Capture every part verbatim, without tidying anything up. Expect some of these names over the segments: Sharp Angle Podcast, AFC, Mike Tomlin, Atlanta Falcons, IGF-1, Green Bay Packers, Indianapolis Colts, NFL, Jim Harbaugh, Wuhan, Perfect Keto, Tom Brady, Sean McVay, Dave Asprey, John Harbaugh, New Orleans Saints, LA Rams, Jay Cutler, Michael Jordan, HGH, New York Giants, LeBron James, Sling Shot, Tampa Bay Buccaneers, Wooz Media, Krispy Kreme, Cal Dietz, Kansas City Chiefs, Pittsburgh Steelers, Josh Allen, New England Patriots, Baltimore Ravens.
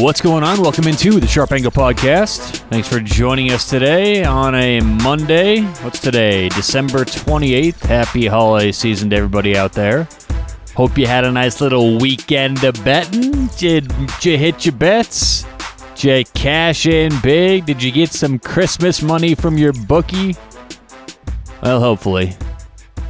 What's going on? Welcome into the Sharp Angle Podcast. Thanks for joining us today on a Monday. What's today? December twenty-eighth. Happy holiday season to everybody out there. Hope you had a nice little weekend of betting. Did you hit your bets? Did you cash in big? Did you get some Christmas money from your bookie? Well, hopefully.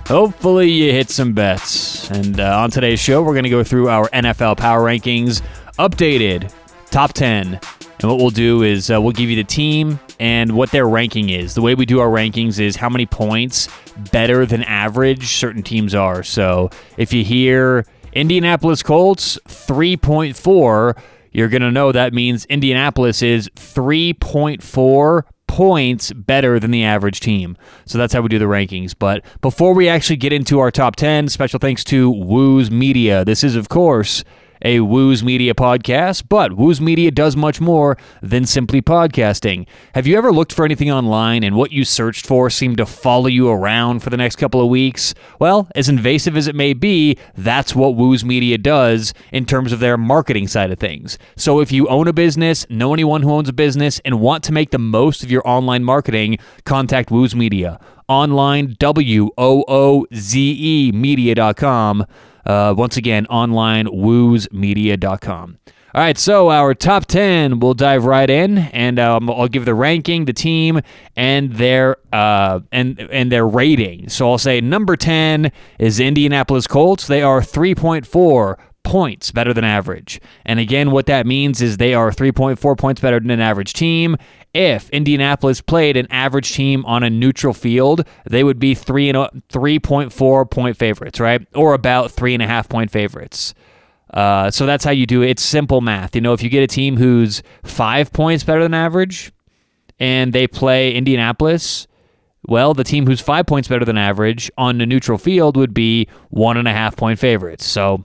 Hopefully you hit some bets. And uh, on today's show, we're going to go through our N F L Power Rankings updated top ten, and what we'll do is uh, we'll give you the team and what their ranking is. The way we do our rankings is how many points better than average certain teams are. So if you hear Indianapolis Colts three point four, you're going to know that means Indianapolis is three point four points better than the average team. So that's how we do the rankings. But before we actually get into our top ten, special thanks to Wooz Media. This is, of course, a Wooz Media podcast, but Wooz Media does much more than simply podcasting. Have you ever looked for anything online and what you searched for seemed to follow you around for the next couple of weeks? Well, as invasive as it may be, that's what Wooz Media does in terms of their marketing side of things. So if you own a business, know anyone who owns a business, and want to make the most of your online marketing, contact Wooz Media. Online, W O O Z E, media dot com. Uh, once again, online, wooz media dot com. All right, so our top ten, we'll dive right in, and um, I'll give the ranking, the team, and their uh, and and their rating. So I'll say number ten is Indianapolis Colts. They are three point four points better than average. And again, what that means is they are three point four points better than an average team. If Indianapolis played an average team on a neutral field, they would be three and three point four point favorites, right? Or about three and a half point favorites. Uh, so that's how you do it. It's simple math. You know, if you get a team who's five points better than average and they play Indianapolis, well, the team who's five points better than average on a neutral field would be one and a half point favorites. So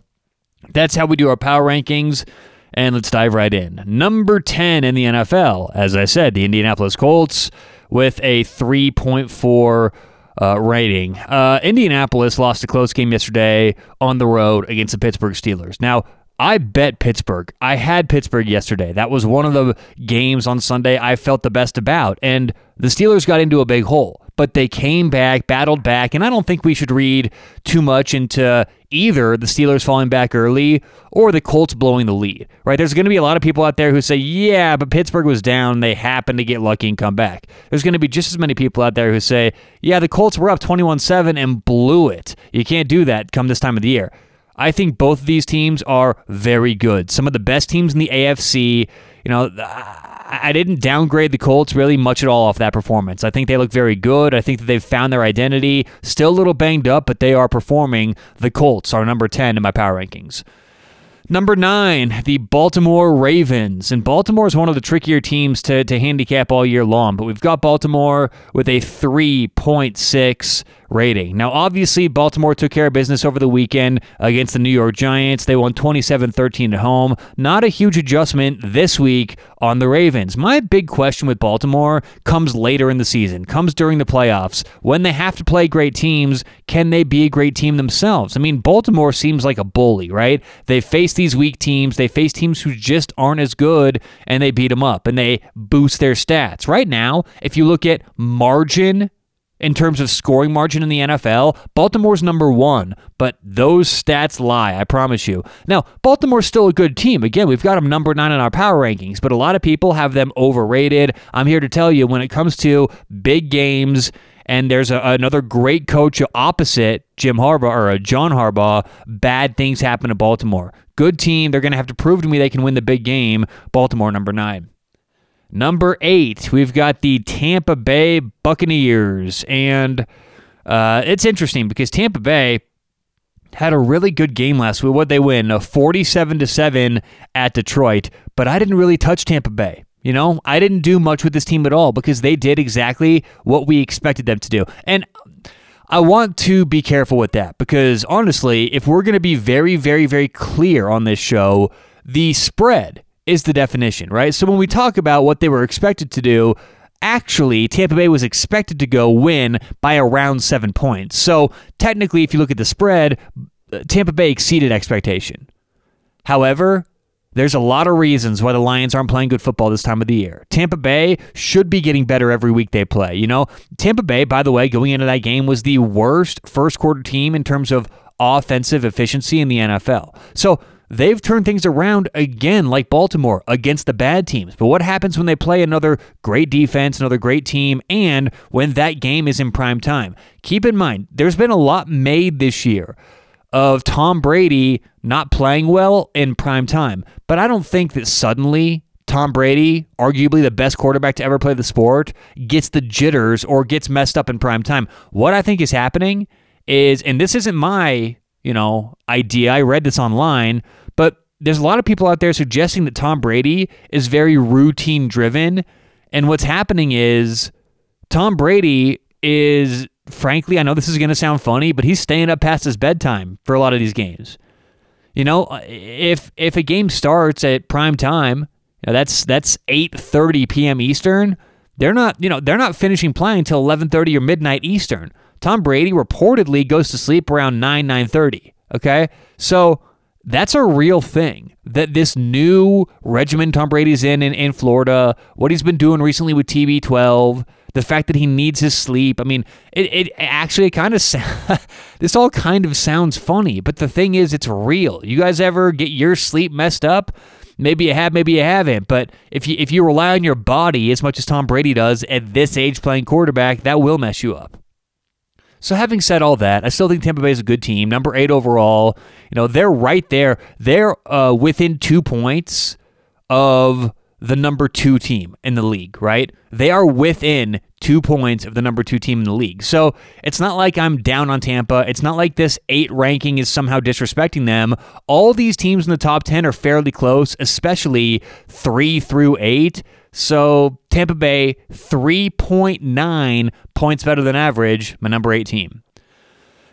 that's how we do our power rankings. And let's dive right in. Number ten in the N F L, as I said, the Indianapolis Colts with a three point four uh, rating. Uh, Indianapolis lost a close game yesterday on the road against the Pittsburgh Steelers. Now, I bet Pittsburgh. I had Pittsburgh yesterday. That was one of the games on Sunday I felt the best about. And the Steelers got into a big hole, but they came back, battled back, and I don't think we should read too much into either the Steelers falling back early or the Colts blowing the lead, right? There's going to be a lot of people out there who say, yeah, but Pittsburgh was down. They happened to get lucky and come back. There's going to be just as many people out there who say, yeah, the Colts were up twenty-one seven and blew it. You can't do that come this time of the year. I think both of these teams are very good. Some of the best teams in the A F C. You know, I didn't downgrade the Colts really much at all off that performance. I think they look very good. I think that they've found their identity. Still a little banged up, but they are performing. The Colts are number ten in my power rankings. Number nine, the Baltimore Ravens. And Baltimore is one of the trickier teams to, to handicap all year long, but we've got Baltimore with a three point six rating. Now, obviously, Baltimore took care of business over the weekend against the New York Giants. They won twenty-seven thirteen at home. Not a huge adjustment this week on the Ravens. My big question with Baltimore comes later in the season, comes during the playoffs. When they have to play great teams, can they be a great team themselves? I mean, Baltimore seems like a bully, right? They face these weak teams. They face teams who just aren't as good, and they beat them up, and they boost their stats. Right now, if you look at margin, in terms of scoring margin in the N F L, Baltimore's number one, but those stats lie, I promise you. Now, Baltimore's still a good team. Again, we've got them number nine in our power rankings, but a lot of people have them overrated. I'm here to tell you, when it comes to big games, and there's a, another great coach opposite Jim Harbaugh, or a John Harbaugh, bad things happen to Baltimore. Good team, they're going to have to prove to me they can win the big game. Baltimore, number nine. Number eight, we've got the Tampa Bay Buccaneers, and uh, it's interesting because Tampa Bay had a really good game last week. What'd they win? A forty-seven to seven at Detroit, but I didn't really touch Tampa Bay. You know, I didn't do much with this team at all because they did exactly what we expected them to do. And I want to be careful with that because, honestly, if we're going to be very, very, very clear on this show, the spread is the definition, right? So when we talk about what they were expected to do, actually, Tampa Bay was expected to go win by around seven points. So technically, if you look at the spread, Tampa Bay exceeded expectation. However, there's a lot of reasons why the Lions aren't playing good football this time of the year. Tampa Bay should be getting better every week they play. You know, Tampa Bay, by the way, going into that game was the worst first quarter team in terms of offensive efficiency in the N F L. So they've turned things around again, like Baltimore, against the bad teams. But what happens when they play another great defense, another great team, and when that game is in prime time? Keep in mind, there's been a lot made this year of Tom Brady not playing well in prime time. But I don't think that suddenly Tom Brady, arguably the best quarterback to ever play the sport, gets the jitters or gets messed up in prime time. What I think is happening is, and this isn't my, you know, idea, I read this online, but there's a lot of people out there suggesting that Tom Brady is very routine driven. And what's happening is Tom Brady is, frankly, I know this is going to sound funny, but he's staying up past his bedtime for a lot of these games. You know, if if a game starts at prime time, you know, that's that's eight thirty p.m. Eastern. They're not, you know, they're not finishing playing until eleven thirty or midnight Eastern. Tom Brady reportedly goes to sleep around nine, nine thirty, okay? So that's a real thing, that this new regimen Tom Brady's in, in in Florida, what he's been doing recently with T B twelve, the fact that he needs his sleep. I mean, it, it actually kind of sounds, this all kind of sounds funny, but the thing is, it's real. You guys ever get your sleep messed up? Maybe you have, maybe you haven't, but if you if you rely on your body as much as Tom Brady does at this age playing quarterback, that will mess you up. So having said all that, I still think Tampa Bay is a good team, number eight overall. You know, they're right there. They're uh, within two points of the number two team in the league, right? They are within two points of the number two team in the league. So it's not like I'm down on Tampa. It's not like this eight ranking is somehow disrespecting them. All these teams in the top ten are fairly close, especially three through eight. So Tampa Bay, three point nine points better than average, my number eight team.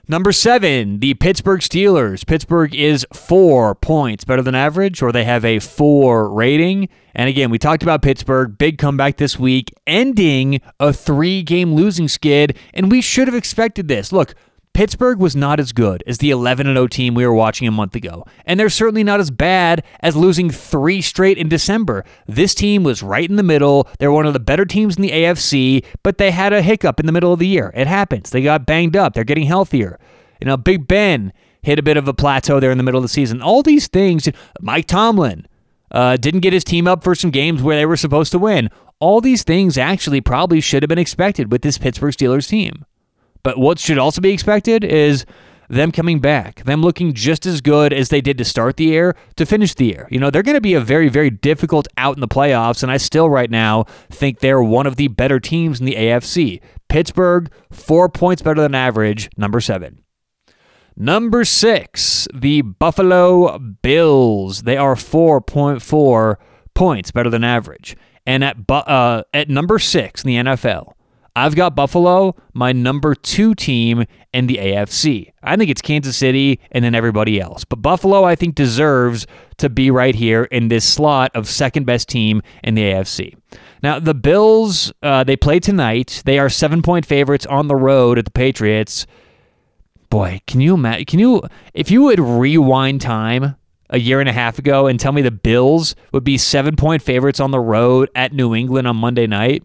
Number seven, the Pittsburgh Steelers. Pittsburgh is four points better than average, or they have a four rating. And again, we talked about Pittsburgh. Big comeback this week, ending a three-game losing skid, and we should have expected this. Look, Pittsburgh was not as good as the eleven and oh team we were watching a month ago, and they're certainly not as bad as losing three straight in December. This team was right in the middle. They're one of the better teams in the A F C, but they had a hiccup in the middle of the year. It happens. They got banged up. They're getting healthier. You know, Big Ben hit a bit of a plateau there in the middle of the season. All these things. Mike Tomlin uh, didn't get his team up for some games where they were supposed to win. All these things actually probably should have been expected with this Pittsburgh Steelers team. But what should also be expected is them coming back, them looking just as good as they did to start the year, to finish the year. You know, they're going to be a very, very difficult out in the playoffs, and I still right now think they're one of the better teams in the A F C. Pittsburgh, four points better than average, number seven. Number six, the Buffalo Bills. They are four point four points better than average. And at uh, at number six in the N F L, I've got Buffalo, my number two team in the A F C. I think it's Kansas City and then everybody else. But Buffalo, I think, deserves to be right here in this slot of second best team in the A F C. Now, the Bills, uh, they play tonight. They are seven-point favorites on the road at the Patriots. Boy, can you imagine? Can you, if you would rewind time a year and a half ago and tell me the Bills would be seven-point favorites on the road at New England on Monday night,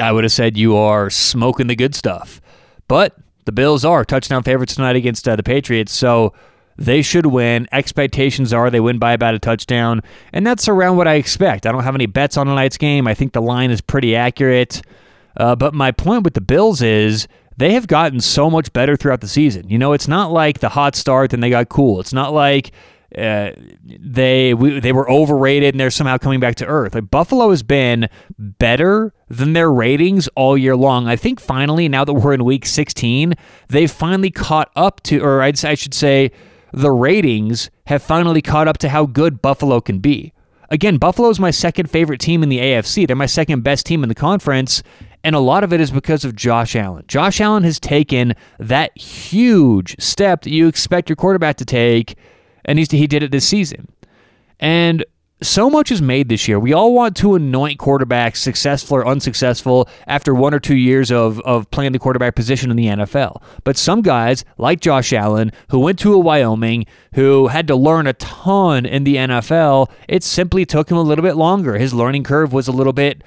I would have said you are smoking the good stuff. But the Bills are touchdown favorites tonight against uh, the Patriots, so they should win. Expectations are they win by about a touchdown, and that's around what I expect. I don't have any bets on tonight's game. I think the line is pretty accurate. Uh, but my point with the Bills is they have gotten so much better throughout the season. You know, it's not like the hot start and they got cool. It's not like Uh, they we, they were overrated and they're somehow coming back to earth. Like Buffalo has been better than their ratings all year long. I think finally, now that we're in week sixteen, they've finally caught up to, or I'd, I should say the ratings have finally caught up to how good Buffalo can be. Again, Buffalo's my second favorite team in the A F C. They're my second best team in the conference, and a lot of it is because of Josh Allen. Josh Allen has taken that huge step that you expect your quarterback to take, and he's, he did it this season. And so much is made this year. We all want to anoint quarterbacks successful or unsuccessful after one or two years of, of playing the quarterback position in the N F L. But some guys, like Josh Allen, who went to a Wyoming, who had to learn a ton in the N F L, it simply took him a little bit longer. His learning curve was a little bit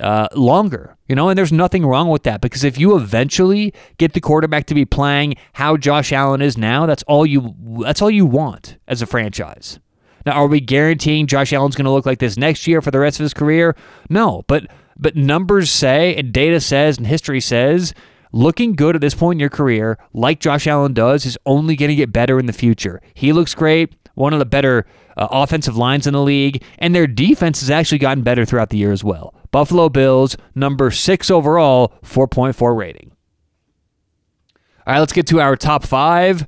uh, longer, you know, and there's nothing wrong with that, because if you eventually get the quarterback to be playing how Josh Allen is now, that's all you, that's all you want as a franchise. Now, are we guaranteeing Josh Allen's going to look like this next year for the rest of his career? No, but but numbers say, and data says, and history says, looking good at this point in your career, like Josh Allen does, is only going to get better in the future. He looks great, one of the better uh, offensive lines in the league, and their defense has actually gotten better throughout the year as well. Buffalo Bills, number six overall, four point four rating. All right, let's get to our top five.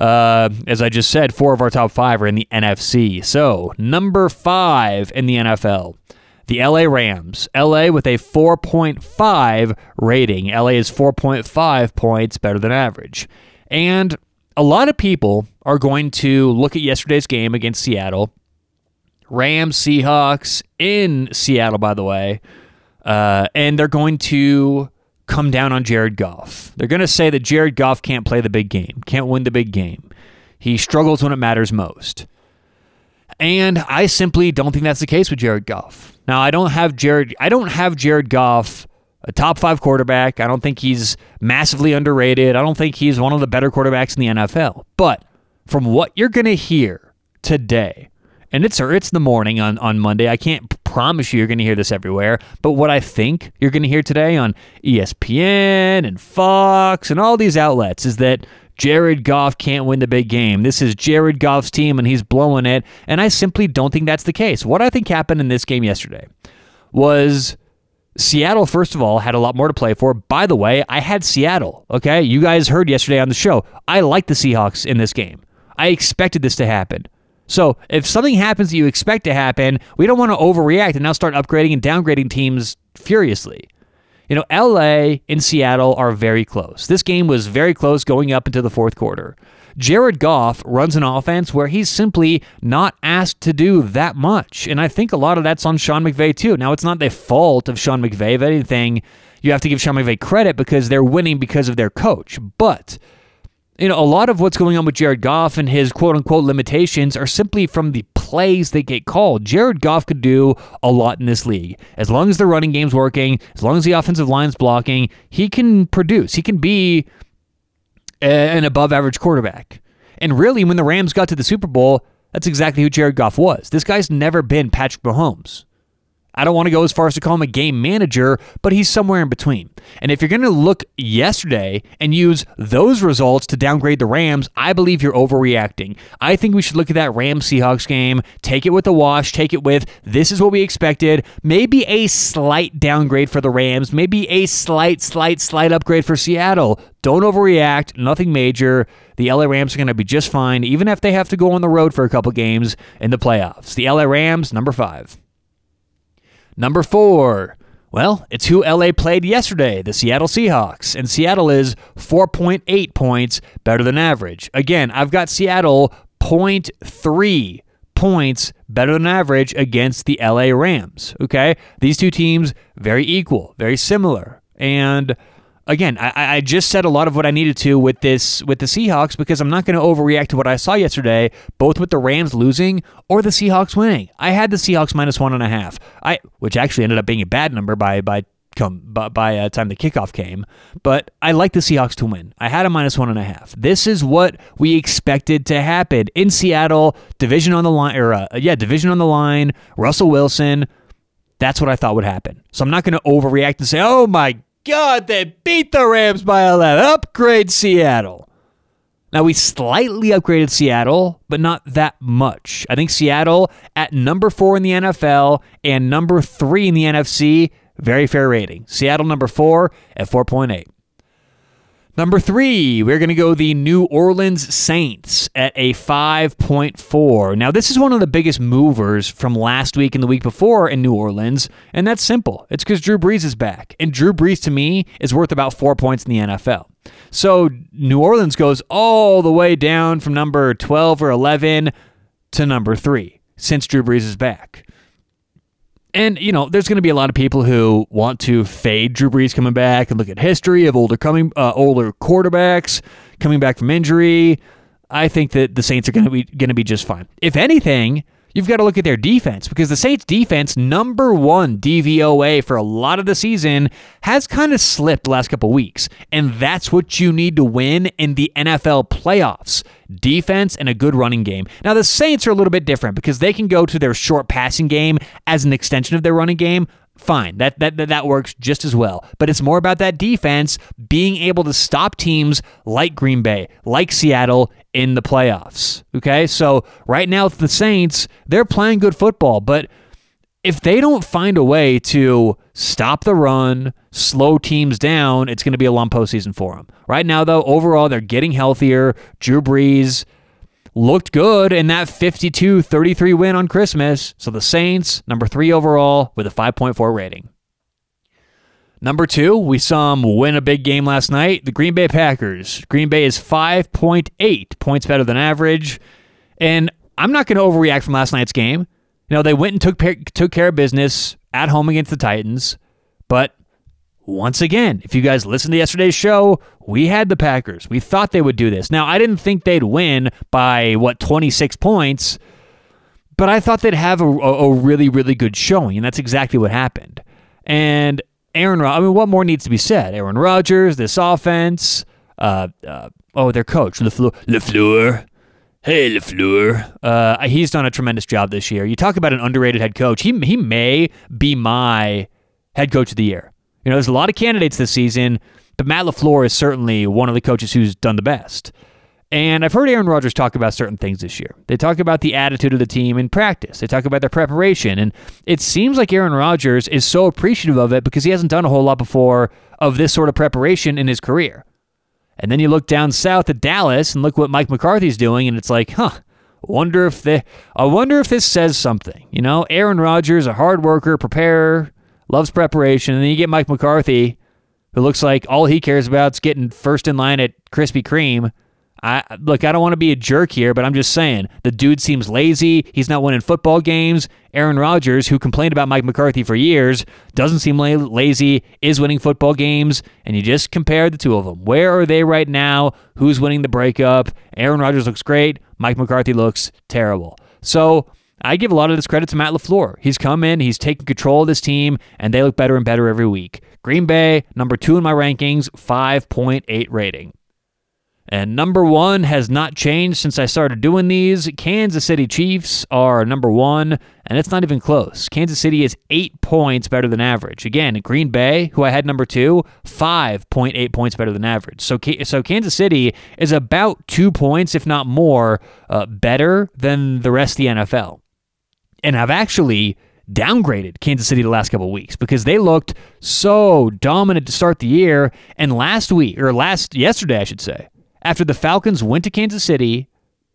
Uh, as I just said, four of our top five are in the N F C. So, number five in the N F L, the L A Rams. L A with a four point five rating. L A is four point five points better than average. And a lot of people are going to look at yesterday's game against Seattle. Rams, Seahawks in Seattle, by the way. Uh, and they're going to come down on Jared Goff. They're going to say that Jared Goff can't play the big game, can't win the big game. He struggles when it matters most. And I simply don't think that's the case with Jared Goff. Now, I don't have Jared I don't have Jared Goff a top five quarterback. I don't think he's massively underrated. I don't think he's one of the better quarterbacks in the N F L. But from what you're going to hear today, and it's or it's the morning on, on Monday. I can't promise you you're going to hear this everywhere, but what I think you're going to hear today on E S P N and Fox and all these outlets is that Jared Goff can't win the big game. This is Jared Goff's team, and he's blowing it, and I simply don't think that's the case. What I think happened in this game yesterday was Seattle, first of all, had a lot more to play for. By the way, I had Seattle, okay? You guys heard yesterday on the show. I like the Seahawks in this game. I expected this to happen. So if something happens that you expect to happen, we don't want to overreact and now start upgrading and downgrading teams furiously. You know, L A and Seattle are very close. This game was very close going up into the fourth quarter. Jared Goff runs an offense where he's simply not asked to do that much. And I think a lot of that's on Sean McVay too. Now, it's not the fault of Sean McVay. If anything, you have to give Sean McVay credit because they're winning because of their coach. But you know, a lot of what's going on with Jared Goff and his quote-unquote limitations are simply from the plays that get called. Jared Goff could do a lot in this league. As long as the running game's working, as long as the offensive line's blocking, he can produce. He can be an above-average quarterback. And really, when the Rams got to the Super Bowl, that's exactly who Jared Goff was. This guy's never been Patrick Mahomes. I don't want to go as far as to call him a game manager, but he's somewhere in between. And if you're going to look yesterday and use those results to downgrade the Rams, I believe you're overreacting. I think we should look at that Rams-Seahawks game, take it with a wash, take it with this is what we expected, maybe a slight downgrade for the Rams, maybe a slight, slight, slight upgrade for Seattle. Don't overreact, nothing major. The L A Rams are going to be just fine, even if they have to go on the road for a couple games in the playoffs. The L A Rams, number five. Number four, well, it's who L A played yesterday, the Seattle Seahawks. And Seattle is four point eight points better than average. Again, I've got Seattle zero point three points better than average against the L A Rams, okay? These two teams, very equal, very similar. And again, I, I just said a lot of what I needed to with this with the Seahawks because I'm not going to overreact to what I saw yesterday, both with the Rams losing or the Seahawks winning. I had the Seahawks minus one and a half, I which actually ended up being a bad number by by come by, by uh, time the kickoff came. But I like the Seahawks to win. I had a minus one and a half. This is what we expected to happen in Seattle. Division on the line, or uh, yeah, division on the line. Russell Wilson. That's what I thought would happen. So I'm not going to overreact and say, oh my God. God, they beat the Rams by eleven. Upgrade Seattle. Now, we slightly upgraded Seattle, but not that much. I think Seattle at number four in the N F L and number three in the N F C, very fair rating. Seattle number four at four point eight. Number three, we're going to go the New Orleans Saints at a five point four. Now, this is one of the biggest movers from last week and the week before in New Orleans, and that's simple. It's because Drew Brees is back, and Drew Brees, to me, is worth about four points in the N F L. So New Orleans goes all the way down from number twelve or eleven to number three. since Drew Brees is back. And, you know, there's going to be a lot of people who want to fade Drew Brees coming back and look at history of older coming uh, older quarterbacks coming back from injury. I think that the Saints are going to be going to be just fine. If anything, you've got to look at their defense, because the Saints defense, number one D V O A for a lot of the season, has kind of slipped the last couple weeks. And that's what you need to win in the N F L playoffs, defense and a good running game. Now, the Saints are a little bit different because they can go to their short passing game as an extension of their running game. Fine, that that that works just as well. But it's more about that defense being able to stop teams like Green Bay, like Seattle in the playoffs. Okay, so right now the Saints, they're playing good football, but if they don't find a way to stop the run, slow teams down, it's going to be a long postseason for them. Right now, though, overall, they're getting healthier. Drew Brees looked good in that fifty-two thirty-three win on Christmas. So the Saints, number three overall with a five point four rating. Number two, we saw them win a big game last night, the Green Bay Packers. Green Bay is five point eight points better than average. And I'm not going to overreact from last night's game. You know, they went and took, took care of business at home against the Titans. But once again, if you guys listened to yesterday's show, we had the Packers. We thought they would do this. Now, I didn't think they'd win by, what, twenty-six points, but I thought they'd have a, a really, really good showing, and that's exactly what happened. And Aaron Rodgers, I mean, what more needs to be said? Aaron Rodgers, this offense, uh, uh, oh, their coach, LeFleur. LeFleur. Hey, LeFleur. Uh, he's done a tremendous job this year. You talk about an underrated head coach. He, he may be my head coach of the year. You know, there's a lot of candidates this season, but Matt LeFleur is certainly one of the coaches who's done the best. And I've heard Aaron Rodgers talk about certain things this year. They talk about the attitude of the team in practice. They talk about their preparation. And it seems like Aaron Rodgers is so appreciative of it because he hasn't done a whole lot before of this sort of preparation in his career. And then you look down south at Dallas and look what Mike McCarthy's doing, and it's like, huh, wonder if they, I wonder if this says something. You know, Aaron Rodgers, a hard worker, preparer, loves preparation, and then you get Mike McCarthy, who looks like all he cares about is getting first in line at Krispy Kreme. I look, I don't want to be a jerk here, but I'm just saying, the dude seems lazy. He's not winning football games. Aaron Rodgers, who complained about Mike McCarthy for years, doesn't seem la- lazy, is winning football games, and you just compare the two of them. Where are they right now? Who's winning the breakup? Aaron Rodgers looks great. Mike McCarthy looks terrible. So I give a lot of this credit to Matt LaFleur. He's come in, he's taken control of this team, and they look better and better every week. Green Bay, number two in my rankings, five point eight rating. And number one has not changed since I started doing these. Kansas City Chiefs are number one, and it's not even close. Kansas City is eight points better than average. Again, Green Bay, who I had number two, five point eight points better than average. So, so Kansas City is about two points, if not more, uh, better than the rest of the N F L. And I've actually downgraded Kansas City the last couple of weeks because they looked so dominant to start the year. And last week, or last yesterday, I should say, after the Falcons went to Kansas City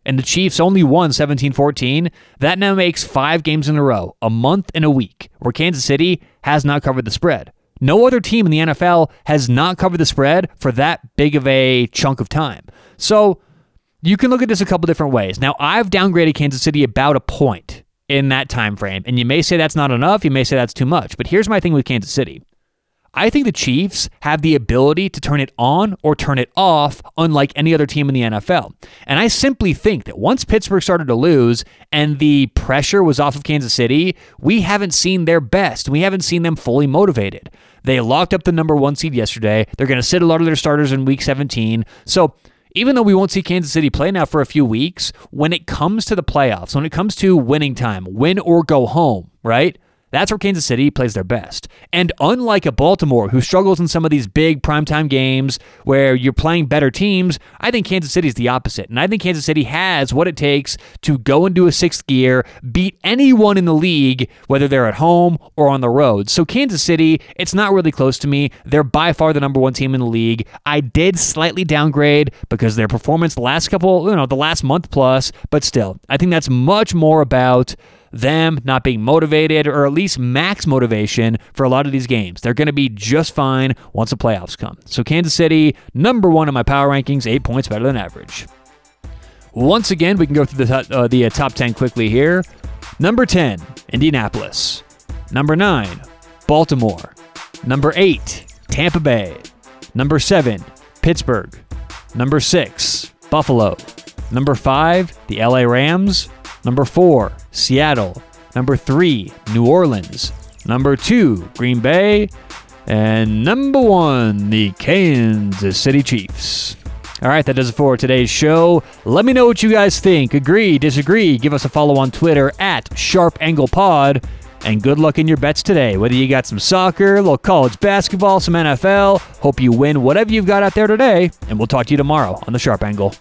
and the Chiefs only won seventeen fourteen, that now makes five games in a row, a month and a week, where Kansas City has not covered the spread. No other team in the N F L has not covered the spread for that big of a chunk of time. So you can look at this a couple different ways. Now, I've downgraded Kansas City about a point in that time frame. And you may say that's not enough, you may say that's too much, but here's my thing with Kansas City. I think the Chiefs have the ability to turn it on or turn it off, unlike any other team in the N F L. And I simply think that once Pittsburgh started to lose and the pressure was off of Kansas City, we haven't seen their best. We haven't seen them fully motivated. They locked up the number one seed yesterday. They're going to sit a lot of their starters in week seventeen. So even though we won't see Kansas City play now for a few weeks, when it comes to the playoffs, when it comes to winning time, win or go home, right? That's where Kansas City plays their best. And unlike a Baltimore who struggles in some of these big primetime games where you're playing better teams, I think Kansas City is the opposite. And I think Kansas City has what it takes to go into a sixth gear, beat anyone in the league, whether they're at home or on the road. So Kansas City, it's not really close to me. They're by far the number one team in the league. I did slightly downgrade because their performance the last couple, you know, the last month plus, but still, I think that's much more about them not being motivated, or at least max motivation for a lot of these games. They're going to be just fine once the playoffs come. So Kansas City, number one in my power rankings, eight points better than average. Once again, we can go through the top, uh, the uh, top ten quickly here. Number ten, Indianapolis. Number nine, Baltimore. Number eight, Tampa Bay. Number seven, Pittsburgh. Number six, Buffalo. Number five, the L A Rams. Number four, Seattle. Number three, New Orleans. Number two, Green Bay. And number one, the Kansas City Chiefs. All right, that does it for today's show. Let me know what you guys think. Agree, disagree. Give us a follow on Twitter at Sharp Angle Pod. And good luck in your bets today. Whether you got some soccer, a little college basketball, some N F L. Hope you win whatever you've got out there today. And we'll talk to you tomorrow on the Sharp Angle.